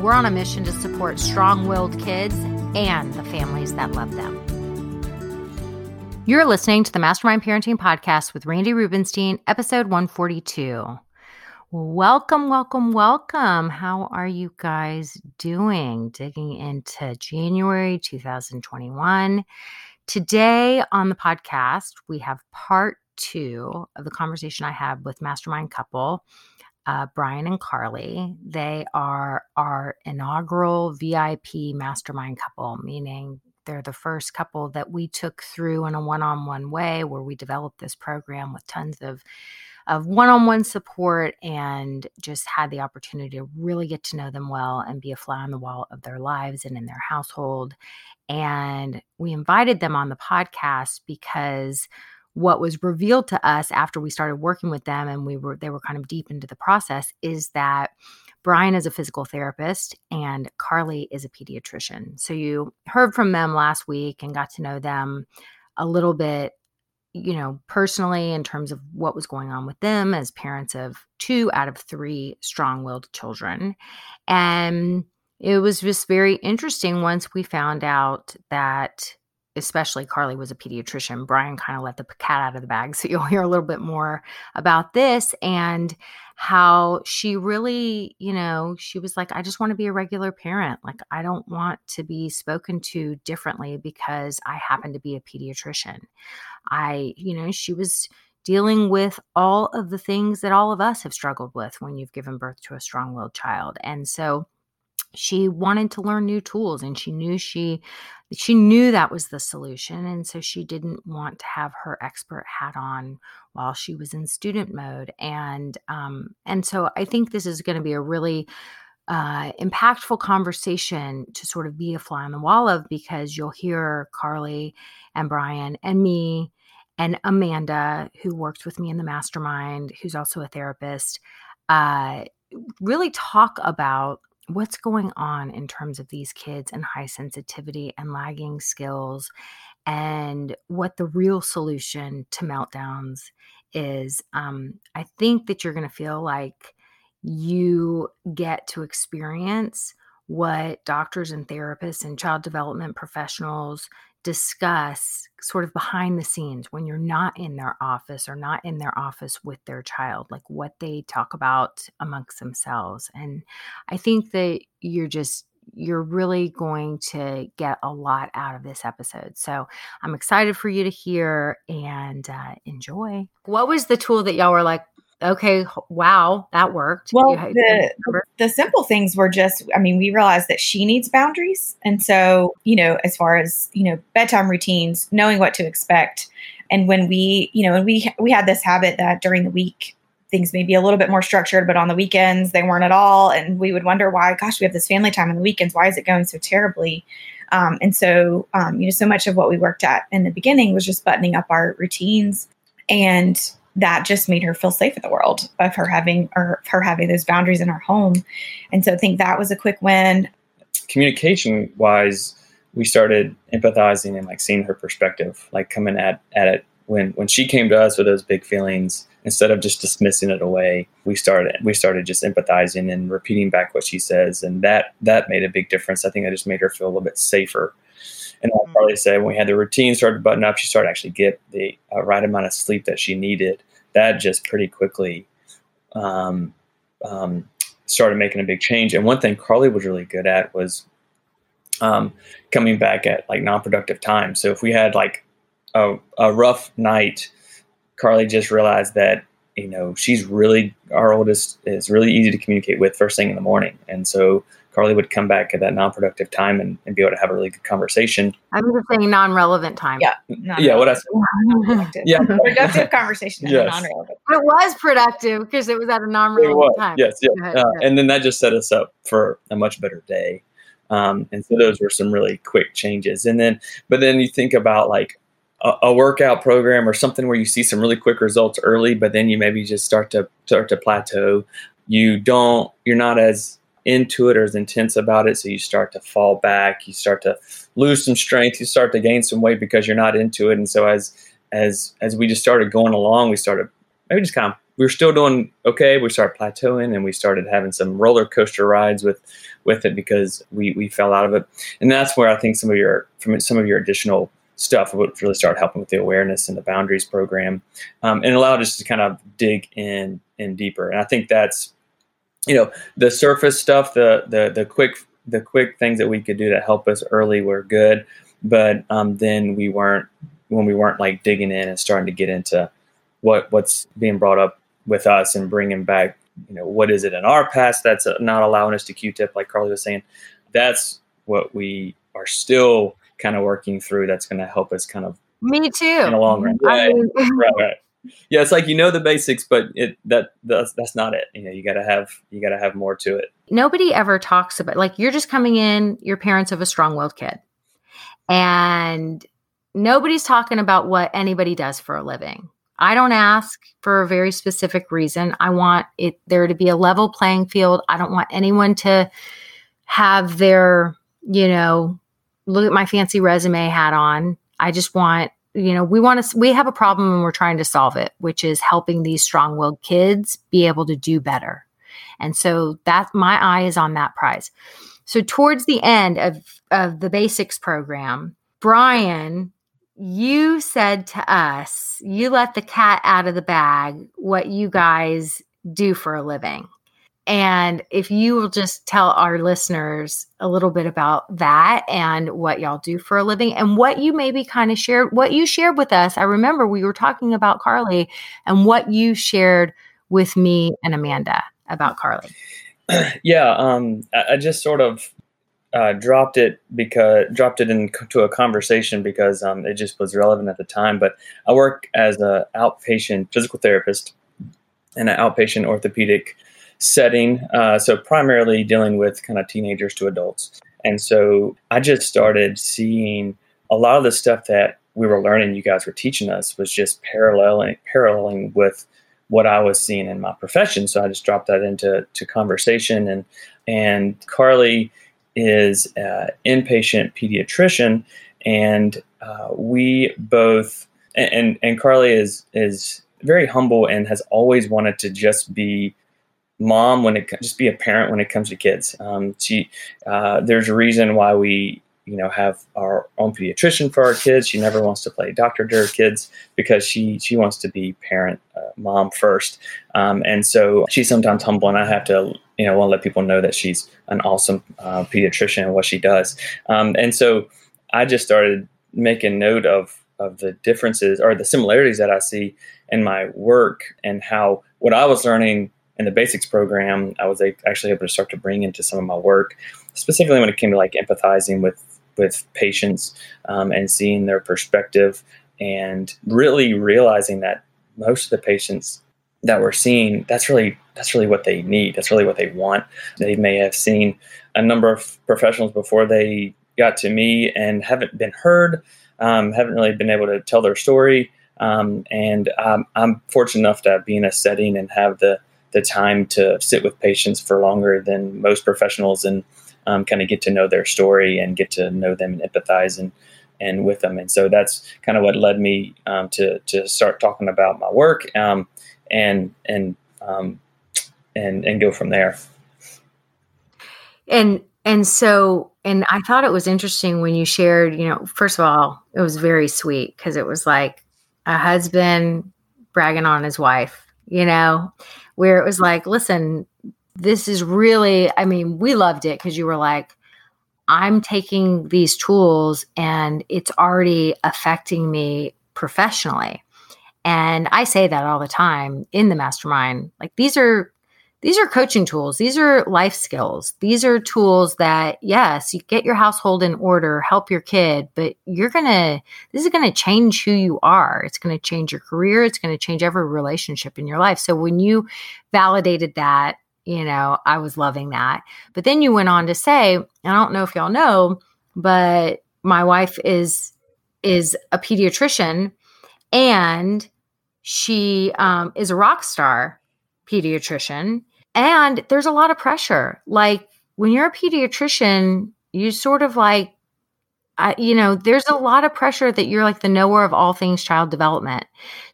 we're on a mission to support strong-willed kids and the families that love them. You're listening to the Mastermind Parenting Podcast with Randi Rubenstein, episode 142. Welcome, welcome, welcome. How are you guys doing? Digging into January 2021. Today on the podcast, we have part two of the conversation I had with Mastermind couple, Brian and Carley. They are our inaugural VIP Mastermind couple, meaning they're the first couple that we took through in a one-on-one way, where we developed this program with tons of one-on-one support and just had the opportunity to really get to know them well and be a fly on the wall of their lives and in their household. And we invited them on the podcast because what was revealed to us after we started working with them, and they were kind of deep into the process, is that Brian is a physical therapist and Carley is a pediatrician. So you heard from them last week and got to know them a little bit, you know, personally, in terms of what was going on with them as parents of 2 out of 3 strong-willed children. And it was just very interesting once we found out that especially Carley was a pediatrician. Brian kind of let the cat out of the bag. So you'll hear a little bit more about this and how she really, you know, she was like, I just want to be a regular parent. Like, I don't want to be spoken to differently because I happen to be a pediatrician. She was dealing with all of the things that all of us have struggled with when you've given birth to a strong-willed child. And so she wanted to learn new tools, and she knew that was the solution. And so she didn't want to have her expert hat on while she was in student mode. And so I think this is going to be a really impactful conversation to sort of be a fly on the wall of, because you'll hear Carley and Brian and me and Amanda, who worked with me in the mastermind, who's also a therapist, really talk about what's going on in terms of these kids and high sensitivity and lagging skills, and what the real solution to meltdowns is. I think that you're going to feel like you get to experience what doctors and therapists and child development professionals discuss sort of behind the scenes when you're not in their office or not in their office with their child, like what they talk about amongst themselves. And I think that you're really going to get a lot out of this episode. So I'm excited for you to hear and enjoy. What was the tool that y'all were like, okay, wow, that worked? Well, the simple things were just, I mean, we realized that she needs boundaries. And so, you know, as far as, you know, bedtime routines, knowing what to expect. And when we had this habit that during the week, things may be a little bit more structured, but on the weekends, they weren't at all. And we would wonder why, gosh, we have this family time on the weekends. Why is it going so terribly? So much of what we worked at in the beginning was just buttoning up our routines, and that just made her feel safe in the world of her having those boundaries in her home. And so I think that was a quick win. Communication wise, we started empathizing and like seeing her perspective, like coming at it when she came to us with those big feelings, instead of just dismissing it away, we started just empathizing and repeating back what she says. And that made a big difference. I think that just made her feel a little bit safer. And I'll probably say when we had the routine started to button up, she started to actually get the right amount of sleep that she needed. That just pretty quickly started making a big change. And one thing Carley was really good at was coming back at like non-productive time. So if we had like a rough night, Carley just realized that, you know, she's really, our oldest is really easy to communicate with first thing in the morning. And so Carley would come back at that non-productive time and be able to have a really good conversation. I'm just saying non-relevant time. Yeah. Yeah. What I said. Yeah. Productive conversation. Yes. Non-relevant. It was productive because it was at a non-relevant time. Yes. Yeah. And then that just set us up for a much better day. And so those were some really quick changes. And then, but then you think about like a workout program or something where you see some really quick results early, but then you maybe just start to plateau. You're not as into it or as intense about it. So you start to fall back, you start to lose some strength, you start to gain some weight because you're not into it. And so as we just started going along, we were still doing okay. We started plateauing and we started having some roller coaster rides with it because we fell out of it. And that's where I think some of your additional stuff would really start helping with the awareness and the boundaries program, and allowed us to kind of dig in deeper. And I think that's, you know, the surface stuff, the quick things that we could do to help us early were good, but then we weren't like digging in and starting to get into what's being brought up with us and bringing back, you know, what is it in our past that's not allowing us to Q-tip, like Carley was saying. That's what we are still kind of working through. That's going to help us kind of. Me too. In the long run. Right. Yeah, it's like, you know, the basics, but that's not it. You know, you got to have more to it. Nobody ever talks about, like, you're just coming in, your parents of a strong-willed kid, and nobody's talking about what anybody does for a living. I don't ask for a very specific reason. I want there to be a level playing field. I don't want anyone to have their, you know, look at my fancy resume hat on. I just want, you know, we have a problem and we're trying to solve it, which is helping these strong-willed kids be able to do better. And so that my eye is on that prize. So towards the end of the basics program, Brian, you said to us, you let the cat out of the bag, what you guys do for a living. And if you will just tell our listeners a little bit about that and what y'all do for a living and what you maybe kind of shared, what you shared with us. I remember we were talking about Carley and what you shared with me and Amanda about Carley. Yeah. I just sort of dropped it into a conversation because it just was relevant at the time. But I work as an outpatient physical therapist in an outpatient orthopedic setting, so primarily dealing with kind of teenagers to adults. And so I just started seeing a lot of the stuff that we were learning, you guys were teaching us, was just paralleling with what I was seeing in my profession. So I just dropped that into conversation, and Carley is an inpatient pediatrician, and we both and Carley is very humble and has always wanted to just be mom be a parent when it comes to kids. She there's a reason why we, you know, have our own pediatrician for our kids. She never wants to play doctor to her kids because she wants to be parent, mom first. And so she's sometimes humble, and I have to, you know, want to let people know that she's an awesome pediatrician and what she does. And so I just started making note of the differences or the similarities that I see in my work and how what I was learning in the basics program, I was actually able to start to bring into some of my work, specifically when it came to like empathizing with patients and seeing their perspective, and really realizing that most of the patients that we're seeing, that's really what they need. That's really what they want. They may have seen a number of professionals before they got to me and haven't been heard, haven't really been able to tell their story. I'm fortunate enough to be in a setting and have the time to sit with patients for longer than most professionals and kind of get to know their story and get to know them and empathize and with them. And so that's kind of what led me to start talking about my work and go from there. And so I thought it was interesting when you shared, you know, first of all, it was very sweet because it was like a husband bragging on his wife, you know, where it was like, listen, this is really, I mean, we loved it because you were like, I'm taking these tools and it's already affecting me professionally. And I say that all the time in the mastermind. Like, these are coaching tools. These are life skills. These are tools that, yes, you get your household in order, help your kid, but this is going to change who you are. It's going to change your career. It's going to change every relationship in your life. So when you validated that, I was loving that. But then you went on to say, I don't know if y'all know, but my wife is a pediatrician, and she is a rock star pediatrician. And there's a lot of pressure. Like, when you're a pediatrician, you sort of like, there's a lot of pressure that you're like the knower of all things child development.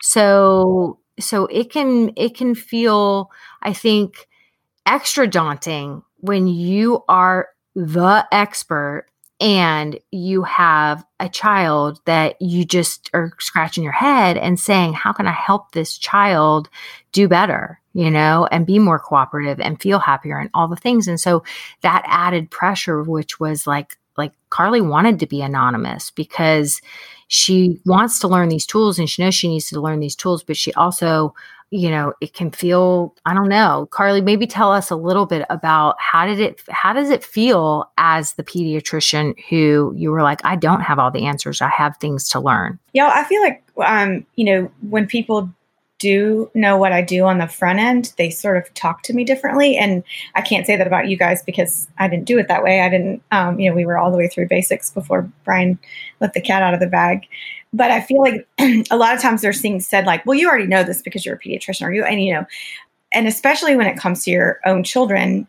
So it can feel, I think, extra daunting when you are the expert and you have a child that you just are scratching your head and saying, how can I help this child do better, and be more cooperative and feel happier and all the things. And so that added pressure, which was like Carley wanted to be anonymous because she wants to learn these tools and she knows she needs to learn these tools, but she also, it can feel, I don't know, Carley, maybe tell us a little bit about how does it feel as the pediatrician who you were like, I don't have all the answers. I have things to learn. Yeah. I feel like, when people do know what I do on the front end, they sort of talk to me differently. And I can't say that about you guys because I didn't do it that way. I didn't, we were all the way through basics before Brian let the cat out of the bag. But I feel like a lot of times there's things said like, well, you already know this because you're a pediatrician, and especially when it comes to your own children,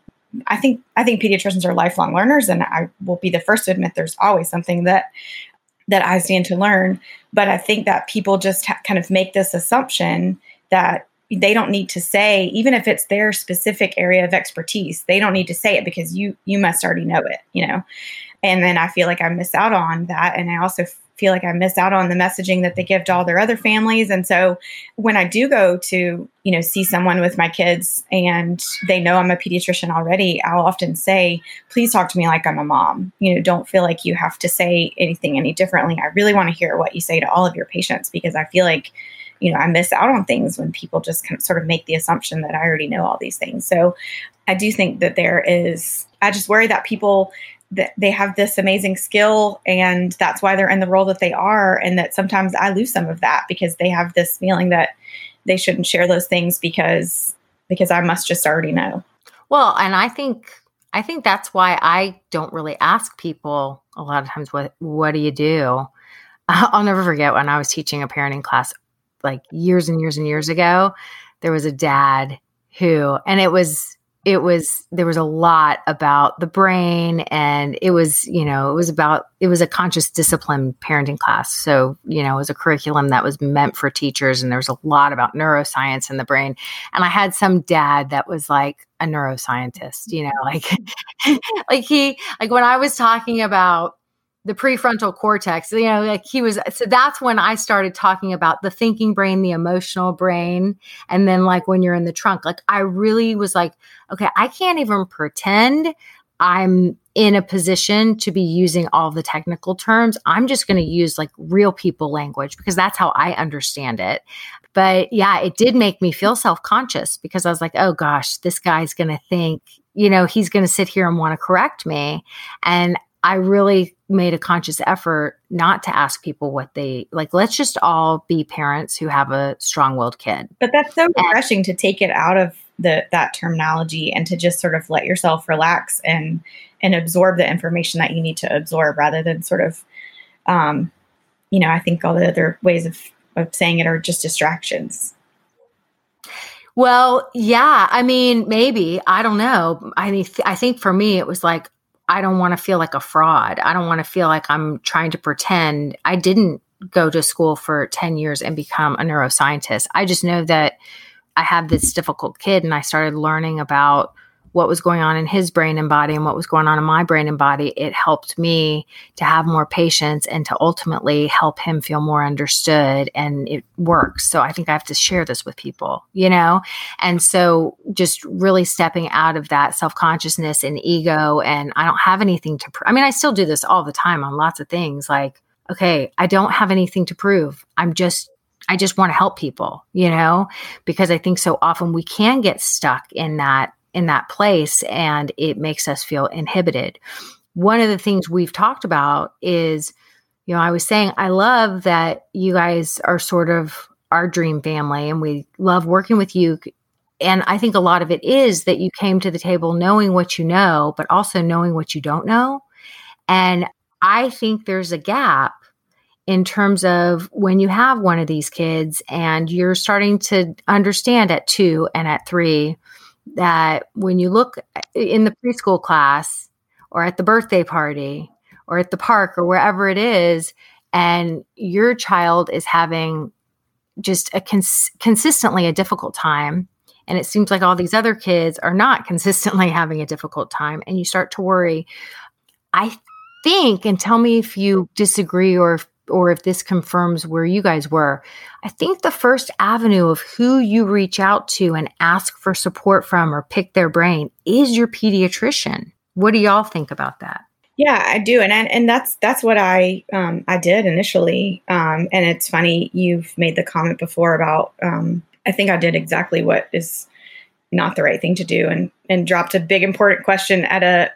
I think pediatricians are lifelong learners, and I will be the first to admit there's always something that I stand to learn. But I think that people just kind of make this assumption that they don't need to say, even if it's their specific area of expertise, they don't need to say it because you must already know it, And then I feel like I miss out on that. And I also feel like I miss out on the messaging that they give to all their other families. And so when I do go to, see someone with my kids and they know I'm a pediatrician already, I'll often say, please talk to me like I'm a mom. Don't feel like you have to say anything any differently. I really want to hear what you say to all of your patients because I feel like, I miss out on things when people just kind of sort of make the assumption that I already know all these things. So I do think that I just worry that people, that they have this amazing skill and that's why they're in the role that they are. And that sometimes I lose some of that because they have this feeling that they shouldn't share those things because I must just already know. Well, and I think that's why I don't really ask people a lot of times, what do you do? I'll never forget when I was teaching a parenting class, like years and years and years ago, there was a dad who, and there was a lot about the brain, and it was a conscious discipline parenting class. So, it was a curriculum that was meant for teachers, and there was a lot about neuroscience and the brain. And I had some dad that was like a neuroscientist, like when I was talking about the prefrontal cortex, so that's when I started talking about the thinking brain, the emotional brain. And then like when you're in the trunk, like I really was like, okay, I can't even pretend I'm in a position to be using all the technical terms. I'm just going to use like real people language because that's how I understand it. But yeah, it did make me feel self-conscious because I was like, oh gosh, this guy's going to think, he's going to sit here and want to correct me. And I really made a conscious effort not to ask people what they like. Let's just all be parents who have a strong-willed kid. But that's so refreshing to take it out of that terminology and to just sort of let yourself relax and absorb the information that you need to absorb rather than sort of, I think all the other ways of saying it are just distractions. Well, yeah. I mean, maybe, I don't know. I mean, I think for me, it was like, I don't want to feel like a fraud. I don't want to feel like I'm trying to pretend. I didn't go to school for 10 years and become a neuroscientist. I just know that I have this difficult kid, and I started learning about what was going on in his brain and body and what was going on in my brain and body, it helped me to have more patience and to ultimately help him feel more understood. And it works. So I think I have to share this with people, you know? And so just really stepping out of that self-consciousness and ego. And I don't have anything to prove. I mean, I still do this all the time on lots of things. Like, okay, I don't have anything to prove. I just want to help people, you know, because I think so often we can get stuck in that place and it makes us feel inhibited. One of the things we've talked about is, you know, I was saying, I love that you guys are sort of our dream family and we love working with you. And I think a lot of it is that you came to the table knowing what you know, but also knowing what you don't know. And I think there's a gap in terms of when you have one of these kids and you're starting to understand at 2 and at 3 that when you look in the preschool class or at the birthday party or at the park or wherever it is, and your child is having just a consistently a difficult time, and it seems like all these other kids are not consistently having a difficult time, and you start to worry. I think, and tell me if you disagree or if this confirms where you guys were, I think the first avenue of who you reach out to and ask for support from or pick their brain is your pediatrician. What do y'all think about that? Yeah, I do. And that's what I did initially. And it's funny, you've made the comment before about, I think I did exactly what is not the right thing to do and dropped a big important question at a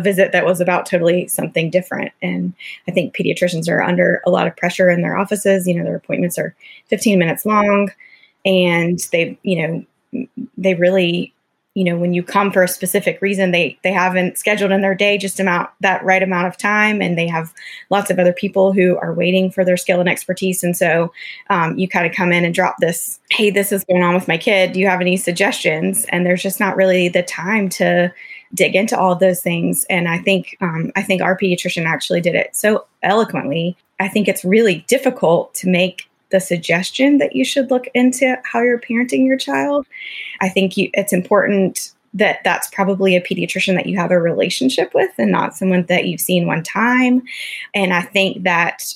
visit that was about totally something different. And I think pediatricians are under a lot of pressure in their offices. You know, their appointments are 15 minutes long and they really, when you come for a specific reason, they haven't scheduled in their day just that right amount of time. And they have lots of other people who are waiting for their skill and expertise. And so you kind of come in and drop this, hey, this is going on with my kid. Do you have any suggestions? And there's just not really the time to dig into all those things. And I think our pediatrician actually did it so eloquently. I think it's really difficult to make the suggestion that you should look into how you're parenting your child. I think it's important that that's probably a pediatrician that you have a relationship with and not someone that you've seen one time. And I think that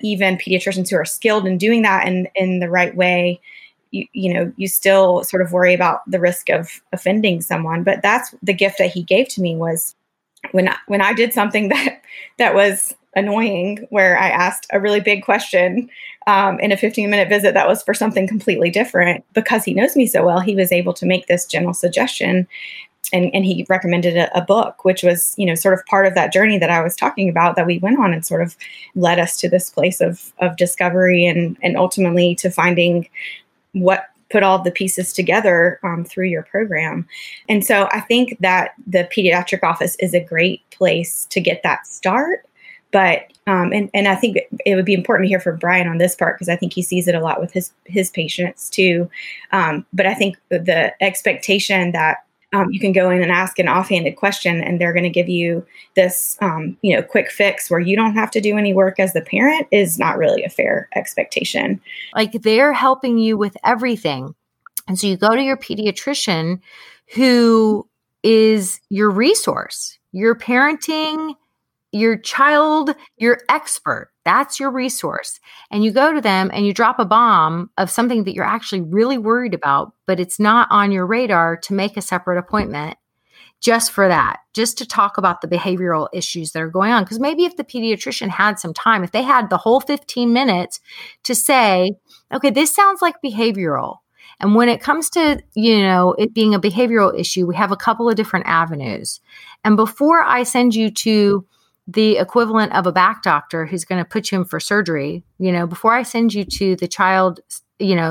even pediatricians who are skilled in doing that and in the right way, you still sort of worry about the risk of offending someone. But that's the gift that he gave to me, was when I did something that was annoying, where I asked a really big question in a 15-minute visit that was for something completely different. Because he knows me so well, he was able to make this general suggestion. And he recommended a book, which was, sort of part of that journey that I was talking about that we went on and sort of led us to this place of discovery and ultimately to finding what put all the pieces together through your program. And so I think that the pediatric office is a great place to get that start. But, and I think it would be important to hear from Brian on this part, because I think he sees it a lot with his patients too. But I think the expectation that you can go in and ask an offhanded question and they're going to give you this, quick fix where you don't have to do any work as the parent is not really a fair expectation. Like, they're helping you with everything. And so you go to your pediatrician, who is your resource, your parenting, your child, your expert. That's your resource. And you go to them and you drop a bomb of something that you're actually really worried about, but it's not on your radar to make a separate appointment just for that, just to talk about the behavioral issues that are going on. Because maybe if the pediatrician had some time, if they had the whole 15 minutes to say, okay, this sounds like behavioral. And when it comes to, it being a behavioral issue, we have a couple of different avenues. And before I send you to the equivalent of a back doctor who's going to put you in for surgery, before I send you to the child,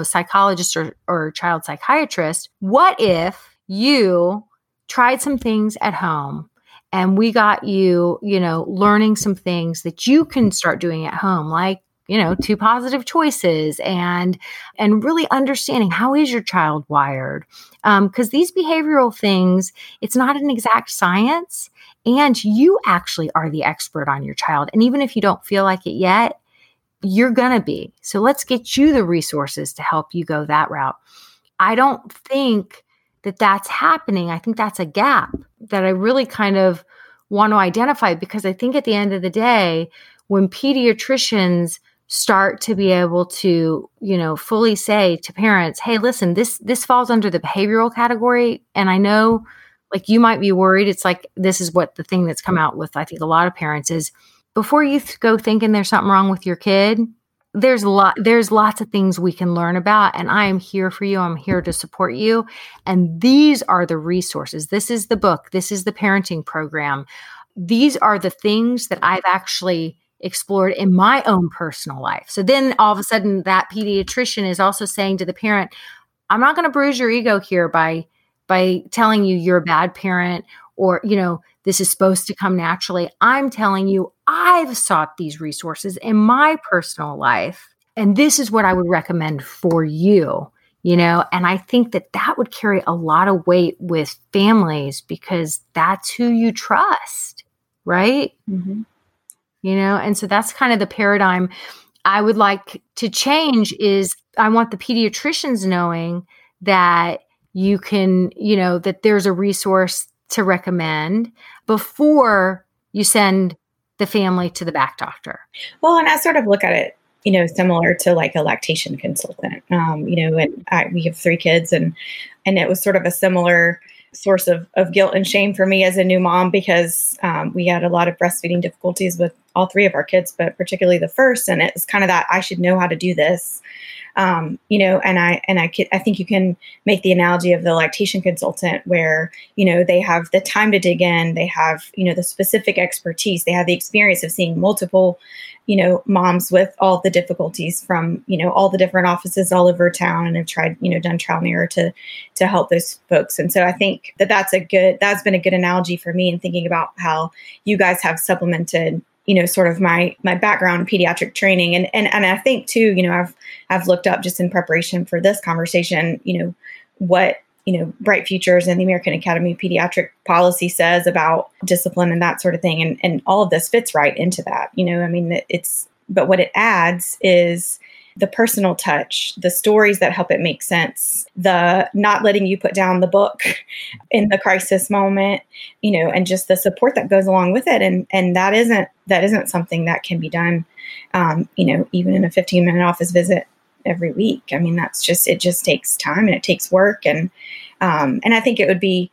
psychologist or child psychiatrist, what if you tried some things at home and we got you, learning some things that you can start doing at home, like, 2 positive choices and really understanding how is your child wired? 'Cause these behavioral things, it's not an exact science, and you actually are the expert on your child. And even if you don't feel like it yet, you're going to be. So let's get you the resources to help you go that route. I don't think that that's happening. I think that's a gap that I really kind of want to identify, because I think at the end of the day, when pediatricians start to be able to, you know, fully say to parents, hey, listen, this falls under the behavioral category. And I know, like, you might be worried. It's like, this is what the thing that's come out with, I think, a lot of parents is, before you go thinking there's something wrong with your kid, there's lots of things we can learn about, and I am here for you. I'm here to support you. And these are the resources. This is the book. This is the parenting program. These are the things that I've actually explored in my own personal life. So then all of a sudden that pediatrician is also saying to the parent, I'm not going to bruise your ego here by telling you you're a bad parent, or, you know, this is supposed to come naturally. I'm telling you, I've sought these resources in my personal life, and this is what I would recommend for you, you know? And I think that that would carry a lot of weight with families, because that's who you trust, right? Mm-hmm. You know, and so that's kind of the paradigm I would like to change. Is I want the pediatricians knowing that you can, you know, that there's a resource to recommend before you send the family to the back doctor. Well, and I sort of look at it, you know, similar to like a lactation consultant, you know, and we have three kids, and it was sort of a similar source of guilt and shame for me as a new mom, because we had a lot of breastfeeding difficulties with all three of our kids, but particularly the first. And it was kind of that I should know how to do this. You know, and I think you can make the analogy of the lactation consultant where, you know, they have the time to dig in, they have, you know, the specific expertise, they have the experience of seeing multiple, you know, moms with all the difficulties from, you know, all the different offices all over town, and have tried, you know, done trial and error to help those folks. And so I think that's been a good analogy for me in thinking about how you guys have supplemented, you know, sort of my background in pediatric training. And I think too, you know, I've looked up, just in preparation for this conversation, you know, what, you know, Bright Futures and the American Academy of Pediatric policy says about discipline and that sort of thing. And all of this fits right into that, you know, I mean, but what it adds is the personal touch, the stories that help it make sense, the not letting you put down the book in the crisis moment, you know, and just the support that goes along with it. And that isn't something that can be done, you know, even in a 15-minute office visit every week. I mean, it just takes time, and it takes work. And I think it would be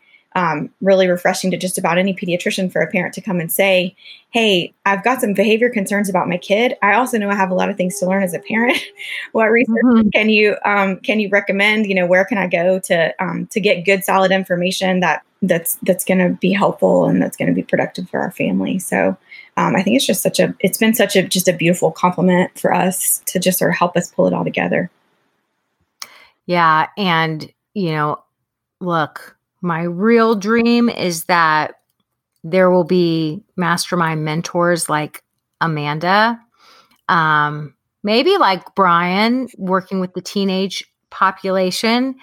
really refreshing to just about any pediatrician for a parent to come and say, hey, I've got some behavior concerns about my kid. I also know I have a lot of things to learn as a parent. What research mm-hmm. can you recommend? You know, where can I go to get good, solid information that's going to be helpful and that's going to be productive for our family? So I think it's been such a beautiful compliment for us to just sort of help us pull it all together. Yeah. And, you know, look, my real dream is that there will be mastermind mentors like Amanda, maybe like Brian, working with the teenage population,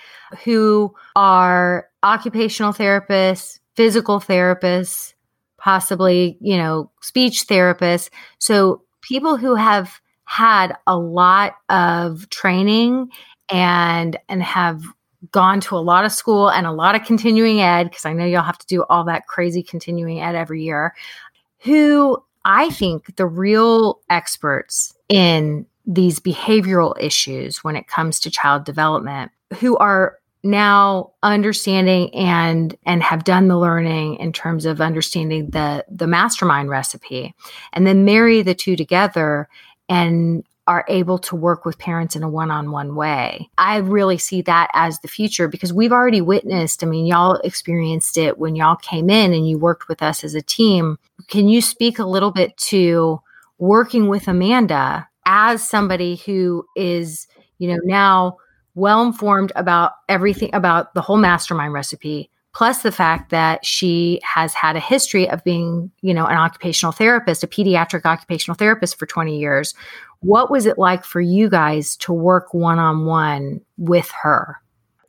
who are occupational therapists, physical therapists, possibly, you know, speech therapists. So people who have had a lot of training and have gone to a lot of school and a lot of continuing ed, because I know y'all have to do all that crazy continuing ed every year, who I think the real experts in these behavioral issues when it comes to child development, who are now understanding and have done the learning in terms of understanding the mastermind recipe, and then marry the two together and are able to work with parents in a one-on-one way. I really see that as the future, because we've already witnessed, I mean, y'all experienced it when y'all came in and you worked with us as a team. Can you speak a little bit to working with Amanda as somebody who is, you know, now well-informed about everything, about the whole mastermind recipe, plus the fact that she has had a history of being, you know, an occupational therapist, a pediatric occupational therapist for 20 years. What was it like for you guys to work one-on-one with her?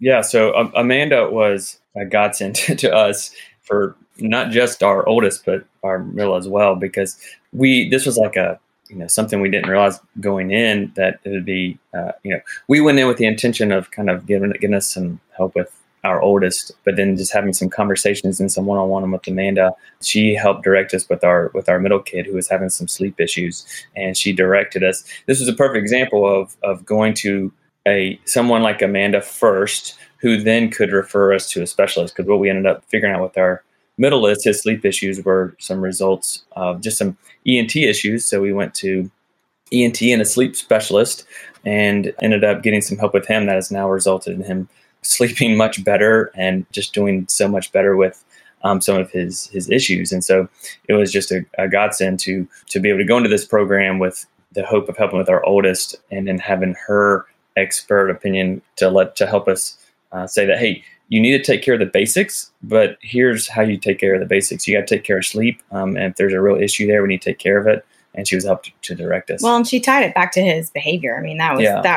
Yeah, so Amanda was a godsend to us for not just our oldest, but our middle as well, because this was like a, you know, something we didn't realize going in, that it would be, you know, we went in with the intention of kind of giving us some help with our oldest, but then just having some conversations and some one-on-one with Amanda. She helped direct us with our middle kid who was having some sleep issues, and she directed us. This was a perfect example of going to someone like Amanda first, who then could refer us to a specialist, because what we ended up figuring out with our middleist, his sleep issues were some results of just some ENT issues. So we went to ENT and a sleep specialist and ended up getting some help with him that has now resulted in him sleeping much better and just doing so much better with some of his issues. And so it was just a godsend to be able to go into this program with the hope of helping with our oldest, and then having her expert opinion to help us say that, hey, you need to take care of the basics, but here's how you take care of the basics. You got to take care of sleep. And if there's a real issue there, we need to take care of it. And she was helped to direct us. Well, and she tied it back to his behavior. I mean, that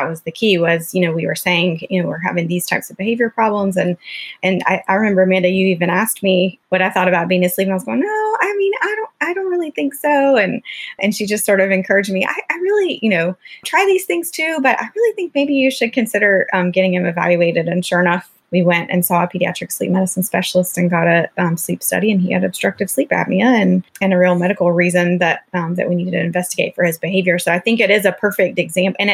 was the key was, we were saying, we're having these types of behavior problems. And I remember, Amanda, you even asked me what I thought about being asleep. And I was going, no, I mean, I don't really think so. And she just sort of encouraged me. I really, try these things too, but I really think maybe you should consider getting him evaluated. And sure enough, we went and saw a pediatric sleep medicine specialist and got a sleep study, and he had obstructive sleep apnea and a real medical reason that we needed to investigate for his behavior. So I think it is a perfect example, and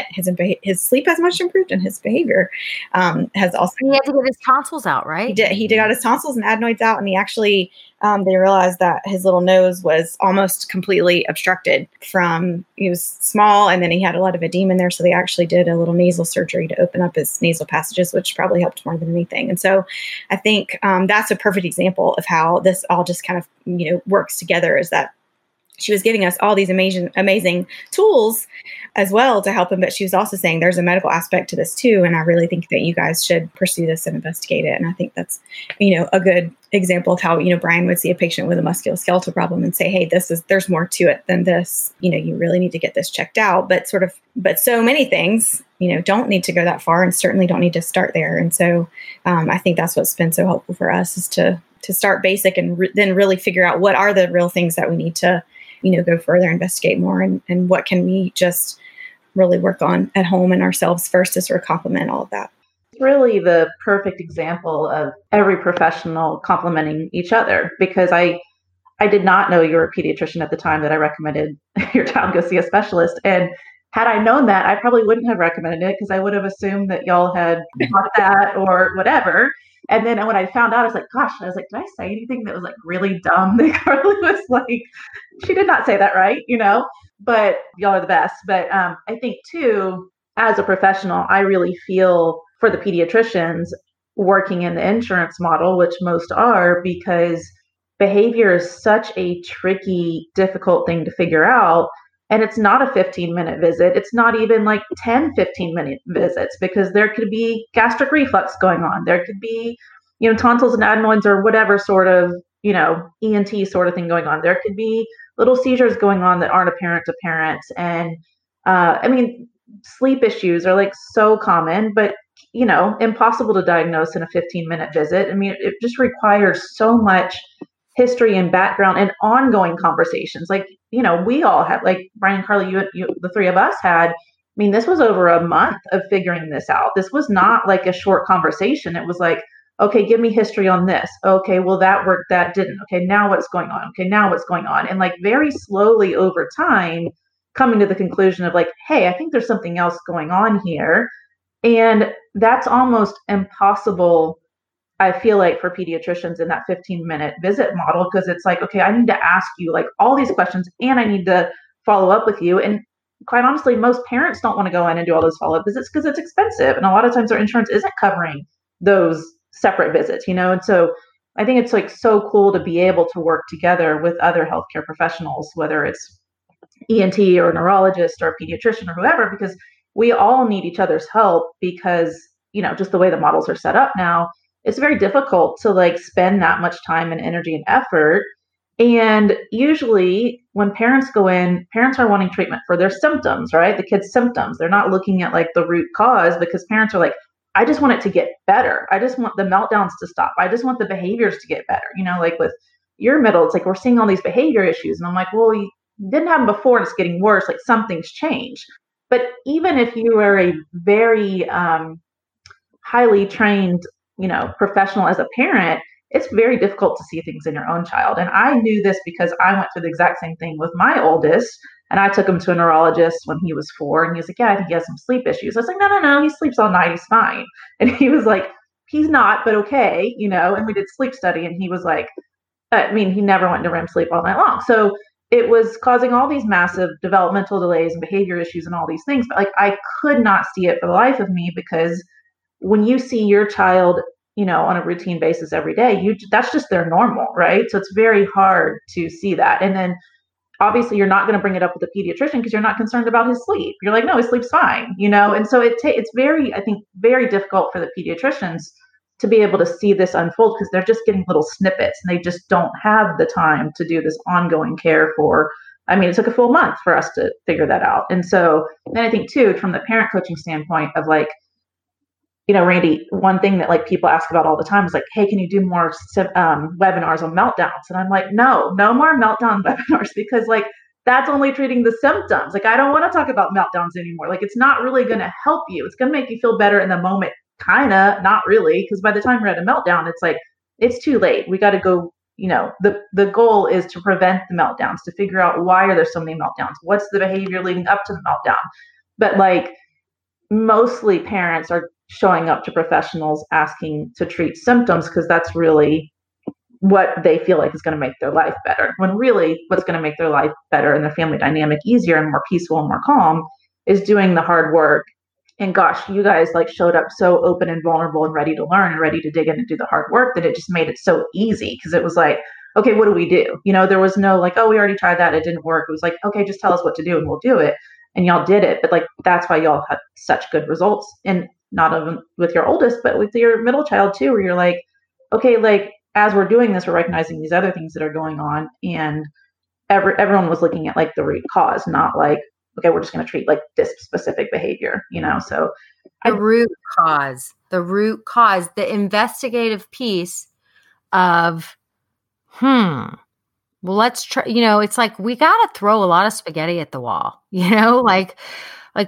his sleep has much improved, and his behavior has also. He had to get his tonsils out, right? He got his tonsils and adenoids out, and he actually they realized that his little nose was almost completely obstructed from. He was small, and then he had a lot of edema in there, so they actually did a little nasal surgery to open up his nasal passages, which probably helped more than anything. And so I think that's a perfect example of how this all just kind of, works together, is that she was giving us all these amazing tools as well to help him. But she was also saying there's a medical aspect to this too. And I really think that you guys should pursue this and investigate it. And I think that's, a good example of how, Brian would see a patient with a musculoskeletal problem and say, hey, there's more to it than this. You really need to get this checked out, but so many things, don't need to go that far, and certainly don't need to start there. And so I think that's what's been so helpful for us, is to start basic and then really figure out what are the real things that we need to, go further, investigate more, and what can we just really work on at home and ourselves first to sort of complement all of that. It's really the perfect example of every professional complementing each other, because I did not know you were a pediatrician at the time that I recommended your child go see a specialist. And had I known that, I probably wouldn't have recommended it, because I would have assumed that y'all had taught that or whatever. And then when I found out, I was like, gosh, did I say anything that was like really dumb? That Carley was like, she did not say that right, but y'all are the best. But I think too, as a professional, I really feel for the pediatricians working in the insurance model, which most are, because behavior is such a tricky, difficult thing to figure out. And it's not a 15-minute visit. It's not even like 10, 15-minute visits, because there could be gastric reflux going on. There could be, tonsils and adenoids or whatever sort of, ENT sort of thing going on. There could be little seizures going on that aren't apparent to parents. And sleep issues are like so common, but, impossible to diagnose in a 15-minute visit. It just requires so much history and background and ongoing conversations. Like, we all had, like Brian, Carley, you, the three of us had, this was over a month of figuring this out. This was not like a short conversation. It was like, okay, give me history on this. Okay, well, that worked, that didn't. Okay, now what's going on? Okay, now what's going on? And like very slowly over time, coming to the conclusion of like, hey, I think there's something else going on here. And that's almost impossible, I feel like, for pediatricians in that 15-minute visit model, because it's like, okay, I need to ask you like all these questions, and I need to follow up with you. And quite honestly, most parents don't want to go in and do all those follow-up visits because it's expensive. And a lot of times their insurance isn't covering those separate visits, And so I think it's like so cool to be able to work together with other healthcare professionals, whether it's ENT or a neurologist or a pediatrician or whoever, because we all need each other's help, because, just the way the models are set up now, it's very difficult to like spend that much time and energy and effort. And usually when parents go in, parents are wanting treatment for their symptoms, right? The kid's symptoms. They're not looking at like the root cause, because parents are like, I just want it to get better. I just want the meltdowns to stop. I just want the behaviors to get better. Like with your middle, it's like we're seeing all these behavior issues. And I'm like, well, you didn't have them before and it's getting worse. Like something's changed. But even if you are a very highly trained you know, professional as a parent, it's very difficult to see things in your own child. And I knew this because I went through the exact same thing with my oldest. And I took him to a neurologist when he was 4. And he was like, yeah, I think he has some sleep issues. I was like, no, he sleeps all night. He's fine. And he was like, he's not, but okay, you know, and we did sleep study. And he was like, I mean, he never went to REM sleep all night long. So it was causing all these massive developmental delays and behavior issues and all these things. But like, I could not see it for the life of me, because when you see your child, you know, on a routine basis every day, that's just their normal, right? So it's very hard to see that. And then obviously you're not going to bring it up with a pediatrician because you're not concerned about his sleep. You're like, no, his sleep's fine, you know? And so it's very, I think, very difficult for the pediatricians to be able to see this unfold, because they're just getting little snippets and they just don't have the time to do this ongoing care for, I mean, it took a full month for us to figure that out. And so then I think too, from the parent coaching standpoint of like, you know, Randi, one thing that like people ask about all the time is like, hey, can you do more webinars on meltdowns? And I'm like, no more meltdown webinars, because like, that's only treating the symptoms. Like, I don't want to talk about meltdowns anymore. Like, it's not really going to help you. It's going to make you feel better in the moment. Kind of, not really. Because by the time we're at a meltdown, it's like, it's too late. We got to go, you know, the goal is to prevent the meltdowns, to figure out why are there so many meltdowns? What's the behavior leading up to the meltdown? But like, mostly parents are showing up to professionals asking to treat symptoms, because that's really what they feel like is going to make their life better. When really what's going to make their life better and their family dynamic easier and more peaceful and more calm is doing the hard work. And gosh, you guys like showed up so open and vulnerable and ready to learn and ready to dig in and do the hard work that it just made it so easy. Because it was like, okay, what do we do? You know, there was no like, oh, we already tried that. It didn't work. It was like, okay, just tell us what to do and we'll do it. And y'all did it. But like, that's why y'all had such good results. And not even with your oldest, but with your middle child too, where you're like, okay, like as we're doing this, we're recognizing these other things that are going on. And everyone was looking at like the root cause, not like, okay, we're just going to treat like this specific behavior, you know? So the root cause, the investigative piece of, well, let's try, you know, it's like, we got to throw a lot of spaghetti at the wall, you know, like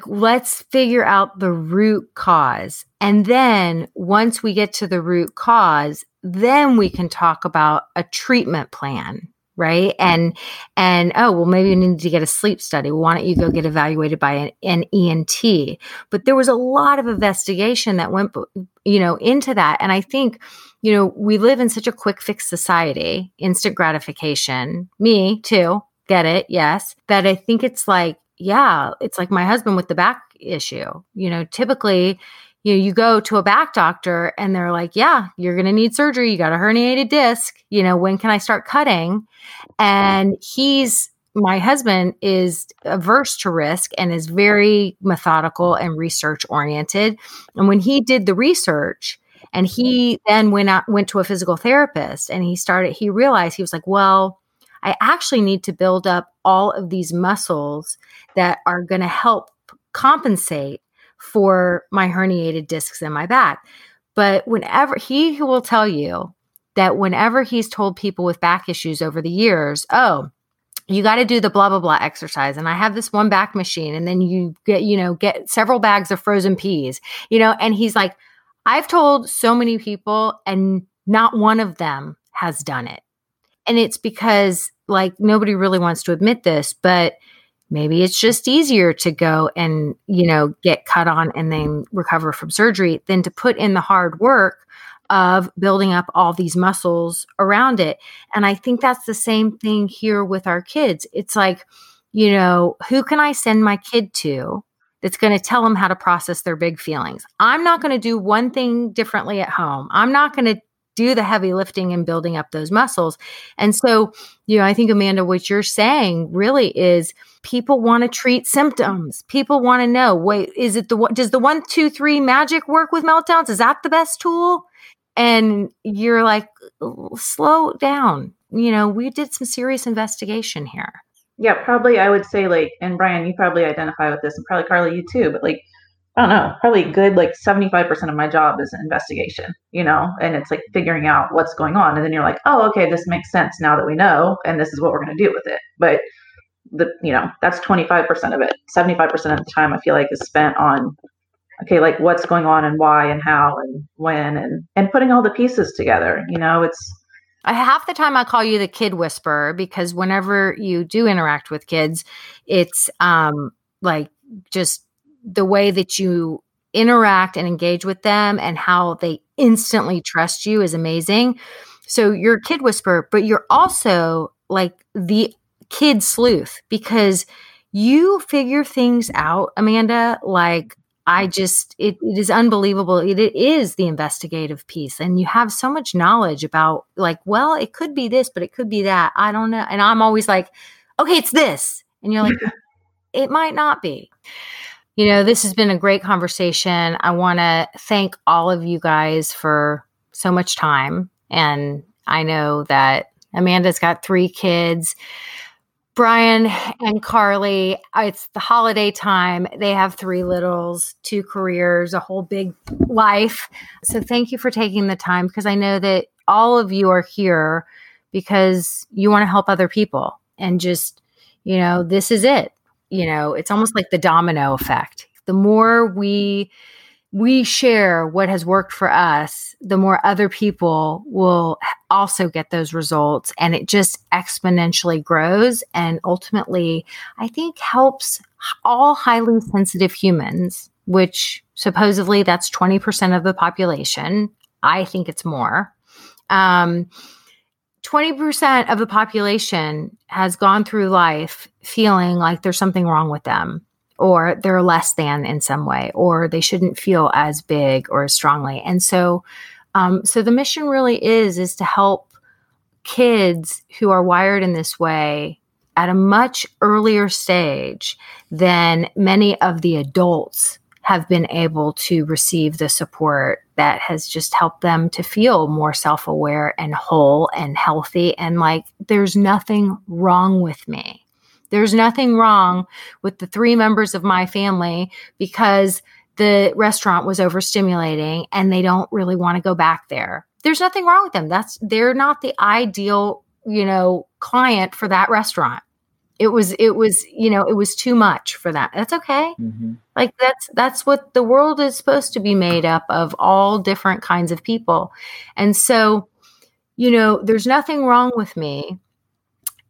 let's figure out the root cause. And then once we get to the root cause, then we can talk about a treatment plan. Right. And, oh, well, maybe you need to get a sleep study. Why don't you go get evaluated by an ENT? But there was a lot of investigation that went, you know, into that. And I think, you know, we live in such a quick fix society, instant gratification, me too, get it. Yes. That I think it's like, yeah, it's like my husband with the back issue, you know, typically, you know, you go to a back doctor and they're like, yeah, you're going to need surgery. You got a herniated disc. You know, when can I start cutting? And my husband is averse to risk and is very methodical and research oriented. And when he did the research and he then went to a physical therapist and he realized, he was like, well, I actually need to build up all of these muscles that are going to help compensate for my herniated discs in my back. But whenever he will tell you that whenever he's told people with back issues over the years, oh, you got to do the blah, blah, blah exercise. And I have this one back machine, and then you get several bags of frozen peas, you know, and he's like, I've told so many people and not one of them has done it. And it's because like nobody really wants to admit this, but maybe it's just easier to go and, you know, get cut on and then recover from surgery than to put in the hard work of building up all these muscles around it. And I think that's the same thing here with our kids. It's like, you know, who can I send my kid to that's going to tell them how to process their big feelings? I'm not going to do one thing differently at home. I'm not going to do the heavy lifting and building up those muscles. And so, you know, I think, Amanda, what you're saying really is people want to treat symptoms. People want to know, wait, is it does the 1, 2, 3 magic work with meltdowns? Is that the best tool? And you're like, slow down. You know, we did some serious investigation here. Yeah, probably I would say like, and Brian, you probably identify with this, and probably Carley, you too, but like, I don't know, probably good, like 75% of my job is investigation, you know, and it's like figuring out what's going on. And then you're like, oh, okay, this makes sense now that we know, and this is what we're going to do with it. But that's 25% of it. 75% of the time I feel like is spent on okay, like what's going on and why and how and when and putting all the pieces together. You know, it's half the time I call you the kid whisperer, because whenever you do interact with kids, it's like just the way that you interact and engage with them and how they instantly trust you is amazing. So you're a kid whisperer, but you're also like the kid sleuth, because you figure things out, Amanda. Like it is unbelievable. It is the investigative piece. And you have so much knowledge about like, well, it could be this, but it could be that. I don't know. And I'm always like, okay, it's this. And you're like, it might not be. You know, this has been a great conversation. I want to thank all of you guys for so much time. And I know that Amanda's got 3 kids. Brian and Carley, it's the holiday time. They have 3 littles, 2 careers, a whole big life. So thank you for taking the time, because I know that all of you are here because you want to help other people. And just, you know, this is it. You know, it's almost like the domino effect. The more we share what has worked for us, the more other people will also get those results. And it just exponentially grows. And ultimately, I think helps all highly sensitive humans, which supposedly that's 20% of the population. I think it's more. 20% of the population has gone through life feeling like there's something wrong with them, or they're less than in some way, or they shouldn't feel as big or as strongly. And so so the mission really is to help kids who are wired in this way at a much earlier stage than many of the adults have been able to receive the support that has just helped them to feel more self-aware and whole and healthy. And like, there's nothing wrong with me. There's nothing wrong with the 3 members of my family because the restaurant was overstimulating and they don't really want to go back there. There's nothing wrong with them. They're not the ideal, you know, client for that restaurant. It was, you know, it was too much for that. That's okay. Mm-hmm. Like that's what the world is supposed to be made up of, all different kinds of people. And so, you know, there's nothing wrong with me.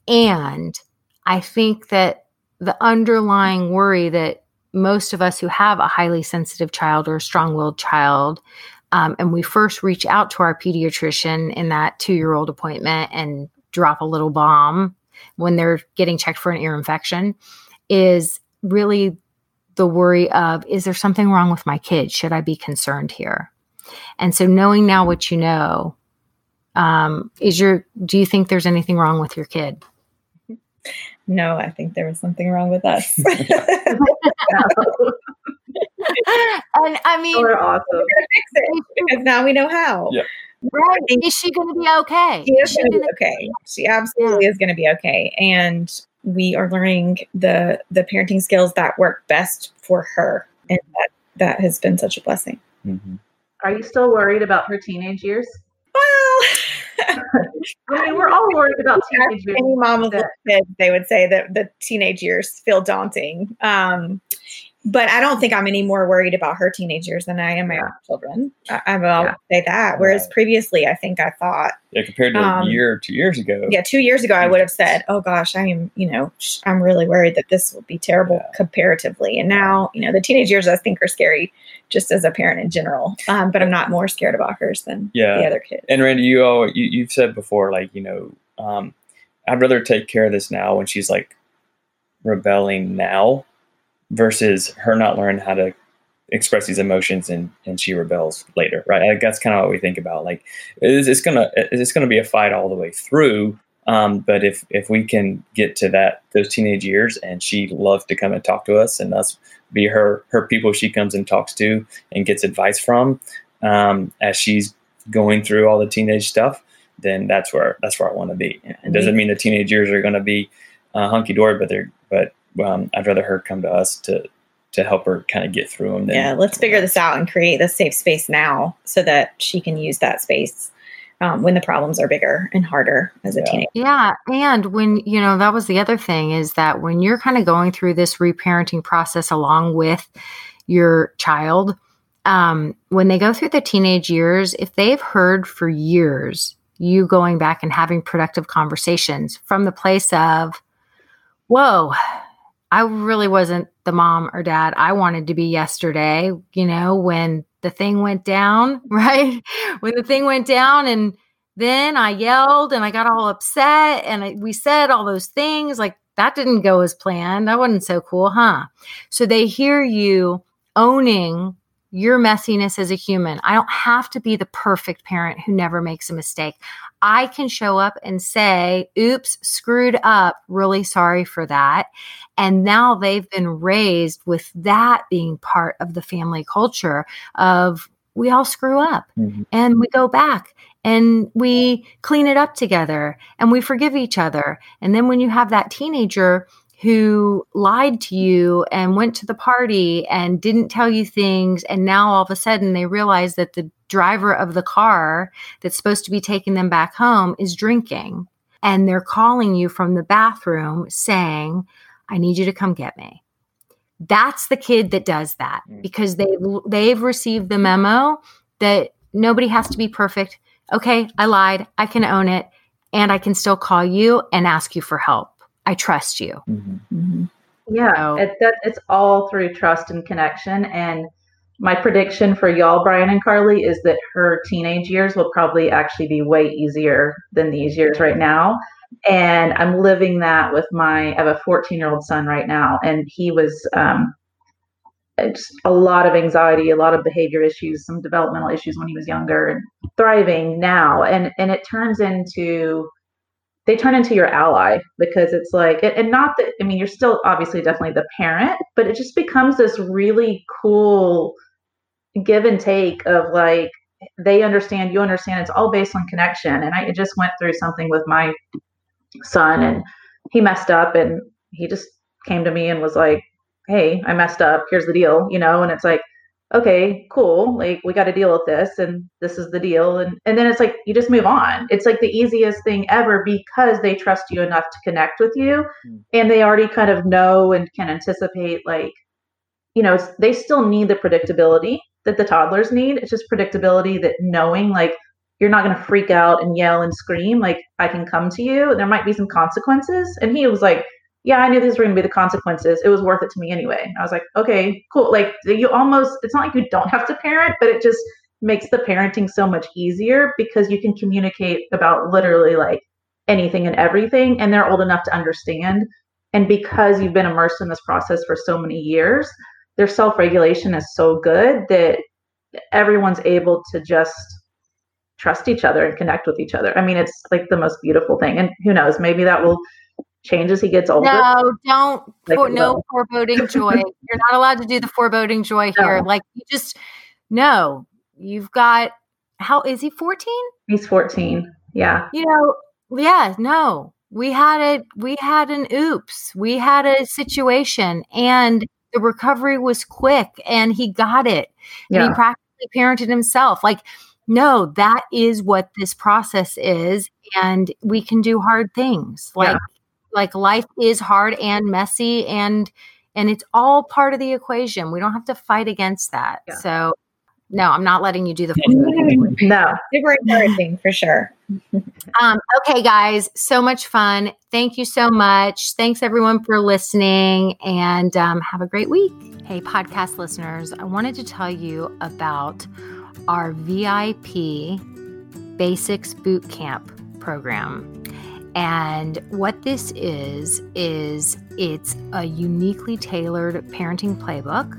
And I think that the underlying worry that most of us who have a highly sensitive child or a strong-willed child, and we first reach out to our pediatrician in that 2-year-old appointment and drop a little bomb when they're getting checked for an ear infection, is really the worry of, is there something wrong with my kid? Should I be concerned here? And so knowing now what you know, do you think there's anything wrong with your kid? No, I think there was something wrong with us. And I mean, we're awesome. We're gonna fix it because now we know how. Yeah. Right. Is she going to be okay? She is going to be okay. She absolutely is going to be okay. And we are learning the parenting skills that work best for her. And that has been such a blessing. Mm-hmm. Are you still worried about her teenage years? Well, I mean, we're all worried about teenage years. Any mom of kids, they would say that the teenage years feel daunting. But I don't think I'm any more worried about her teenage years than I am my own children. I will say that. Whereas previously, I think I thought. Yeah, compared to a year or 2 years ago. Yeah, 2 years ago, I would have said, oh gosh, I am, you know, I'm really worried that this will be terrible comparatively. And now, you know, the teenage years I think are scary just as a parent in general. But I'm not more scared about hers than the other kids. And Randi, you've said before, like, you know, I'd rather take care of this now when she's like rebelling now, versus her not learn how to express these emotions and she rebels later, right? Like that's kind of what we think about. Like, it's gonna be a fight all the way through. But if we can get to those teenage years and she loves to come and talk to us and us be her people she comes and talks to and gets advice from, as she's going through all the teenage stuff, then that's where I want to be. It doesn't mean the teenage years are going to be hunky dory, but I'd rather her come to us to help her kind of get through them. Yeah, let's figure this out and create the safe space now so that she can use that space when the problems are bigger and harder as a teenager. Yeah, and when, you know, that was the other thing is that when you're kind of going through this reparenting process along with your child – when they go through the teenage years, if they've heard for years, you going back and having productive conversations from the place of, whoa, I really wasn't the mom or dad I wanted to be yesterday, you know, when the thing went down, right? When the thing went down and then I yelled and I got all upset and we said all those things, like that didn't go as planned. That wasn't so cool, huh? So they hear you owning your messiness as a human. I don't have to be the perfect parent who never makes a mistake. I can show up and say, oops, screwed up, really sorry for that. And now they've been raised with that being part of the family culture of we all screw up and we go back and we clean it up together and we forgive each other. And then when you have that teenager who lied to you and went to the party and didn't tell you things. And now all of a sudden they realize that the driver of the car that's supposed to be taking them back home is drinking. And they're calling you from the bathroom saying, I need you to come get me. That's the kid that does that because they've received the memo that nobody has to be perfect. Okay, I lied. I can own it. And I can still call you and ask you for help. I trust you. Yeah, it's all through trust and connection. And my prediction for y'all, Brian and Carley, is that her teenage years will probably actually be way easier than these years right now. And I'm living that with I have a 14-year-old son right now. And he was just a lot of anxiety, a lot of behavior issues, some developmental issues when he was younger and thriving now. And it turn into your ally because it's like, and not that, I mean, you're still obviously definitely the parent, but it just becomes this really cool give and take of like, they understand, you understand, it's all based on connection. And I just went through something with my son and he messed up and he just came to me and was like, hey, I messed up. Here's the deal, you know? And it's like, okay, cool. Like we got to deal with this and this is the deal. And then it's like, you just move on. It's like the easiest thing ever because they trust you enough to connect with you. And they already kind of know and can anticipate, like, you know, they still need the predictability that the toddlers need. It's just predictability that knowing like, you're not going to freak out and yell and scream. Like I can come to you. There might be some consequences. And he was like, yeah, I knew these were going to be the consequences. It was worth it to me anyway. I was like, okay, cool. Like you almost, it's not like you don't have to parent, but it just makes the parenting so much easier because you can communicate about literally like anything and everything. And they're old enough to understand. And because you've been immersed in this process for so many years, their self-regulation is so good that everyone's able to just trust each other and connect with each other. I mean, it's like the most beautiful thing. And who knows, maybe that will change as he gets older. No, don't. Like, no foreboding joy. You're not allowed to do the foreboding joy here. No. Like you just, no, you've got, how is he 14? He's 14. Yeah. You know, yeah, no, we had an oops, we had a situation and the recovery was quick and he got it. Yeah. And he practically parented himself. Like, no, that is what this process is. And we can do hard things. Like, yeah. Like life is hard and messy and it's all part of the equation. We don't have to fight against that. Yeah. So no, I'm not letting you do the no. Super encouraging for sure. Okay guys, so much fun. Thank you so much. Thanks everyone for listening and have a great week. Hey podcast listeners, I wanted to tell you about our VIP Basics Bootcamp program. And what this is it's a uniquely tailored parenting playbook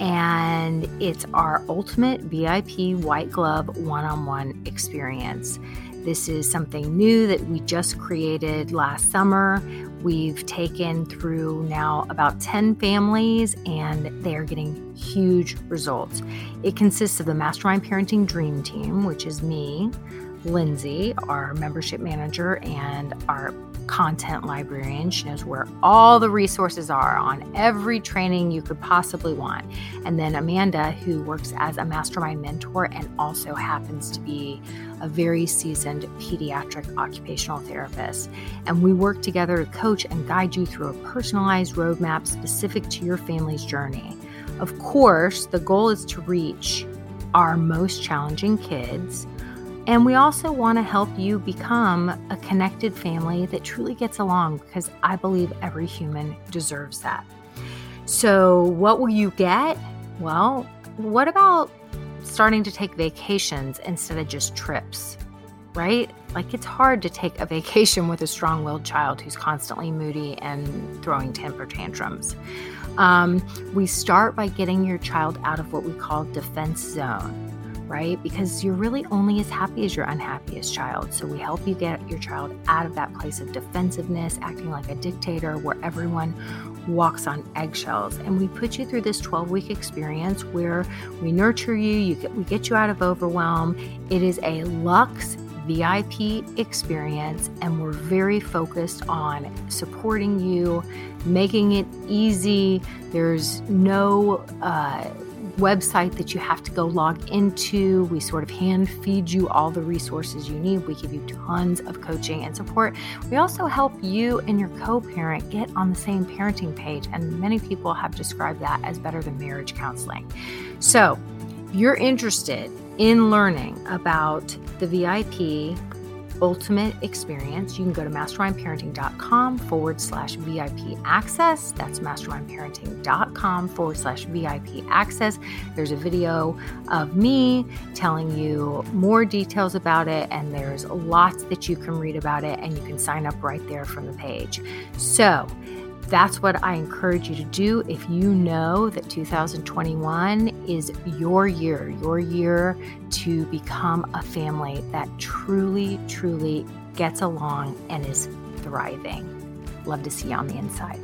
and it's our ultimate VIP white glove one-on-one experience. This is something new that we just created last summer. We've taken through now about 10 families and they're getting huge results. It consists of the Mastermind Parenting Dream Team, which is me, Lindsay, our membership manager, and our content librarian. She knows where all the resources are on every training you could possibly want. And then Amanda, who works as a mastermind mentor and also happens to be a very seasoned pediatric occupational therapist. And we work together to coach and guide you through a personalized roadmap specific to your family's journey. Of course, the goal is to reach our most challenging kids. And we also want to help you become a connected family that truly gets along, because I believe every human deserves that. So what will you get? Well, what about starting to take vacations instead of just trips, right? Like, it's hard to take a vacation with a strong-willed child who's constantly moody and throwing temper tantrums. We start by getting your child out of what we call defense zone, right? Because you're really only as happy as your unhappiest child. So we help you get your child out of that place of defensiveness, acting like a dictator where everyone walks on eggshells. And we put you through this 12-week experience where we nurture you, we get you out of overwhelm. It is a luxe VIP experience, and we're very focused on supporting you, making it easy. There's no website that you have to go log into. We sort of hand feed you all the resources you need. We give you tons of coaching and support. We also help you and your co-parent get on the same parenting page, and many people have described that as better than marriage counseling. So if you're interested in learning about the VIP ultimate experience, you can go to mastermindparenting.com/VIP access. That's mastermindparenting.com/VIP access. There's a video of me telling you more details about it, and there's lots that you can read about it, and you can sign up right there from the page. So that's what I encourage you to do. If you know that 2021 is your year to become a family that truly, truly gets along and is thriving. Love to see you on the inside.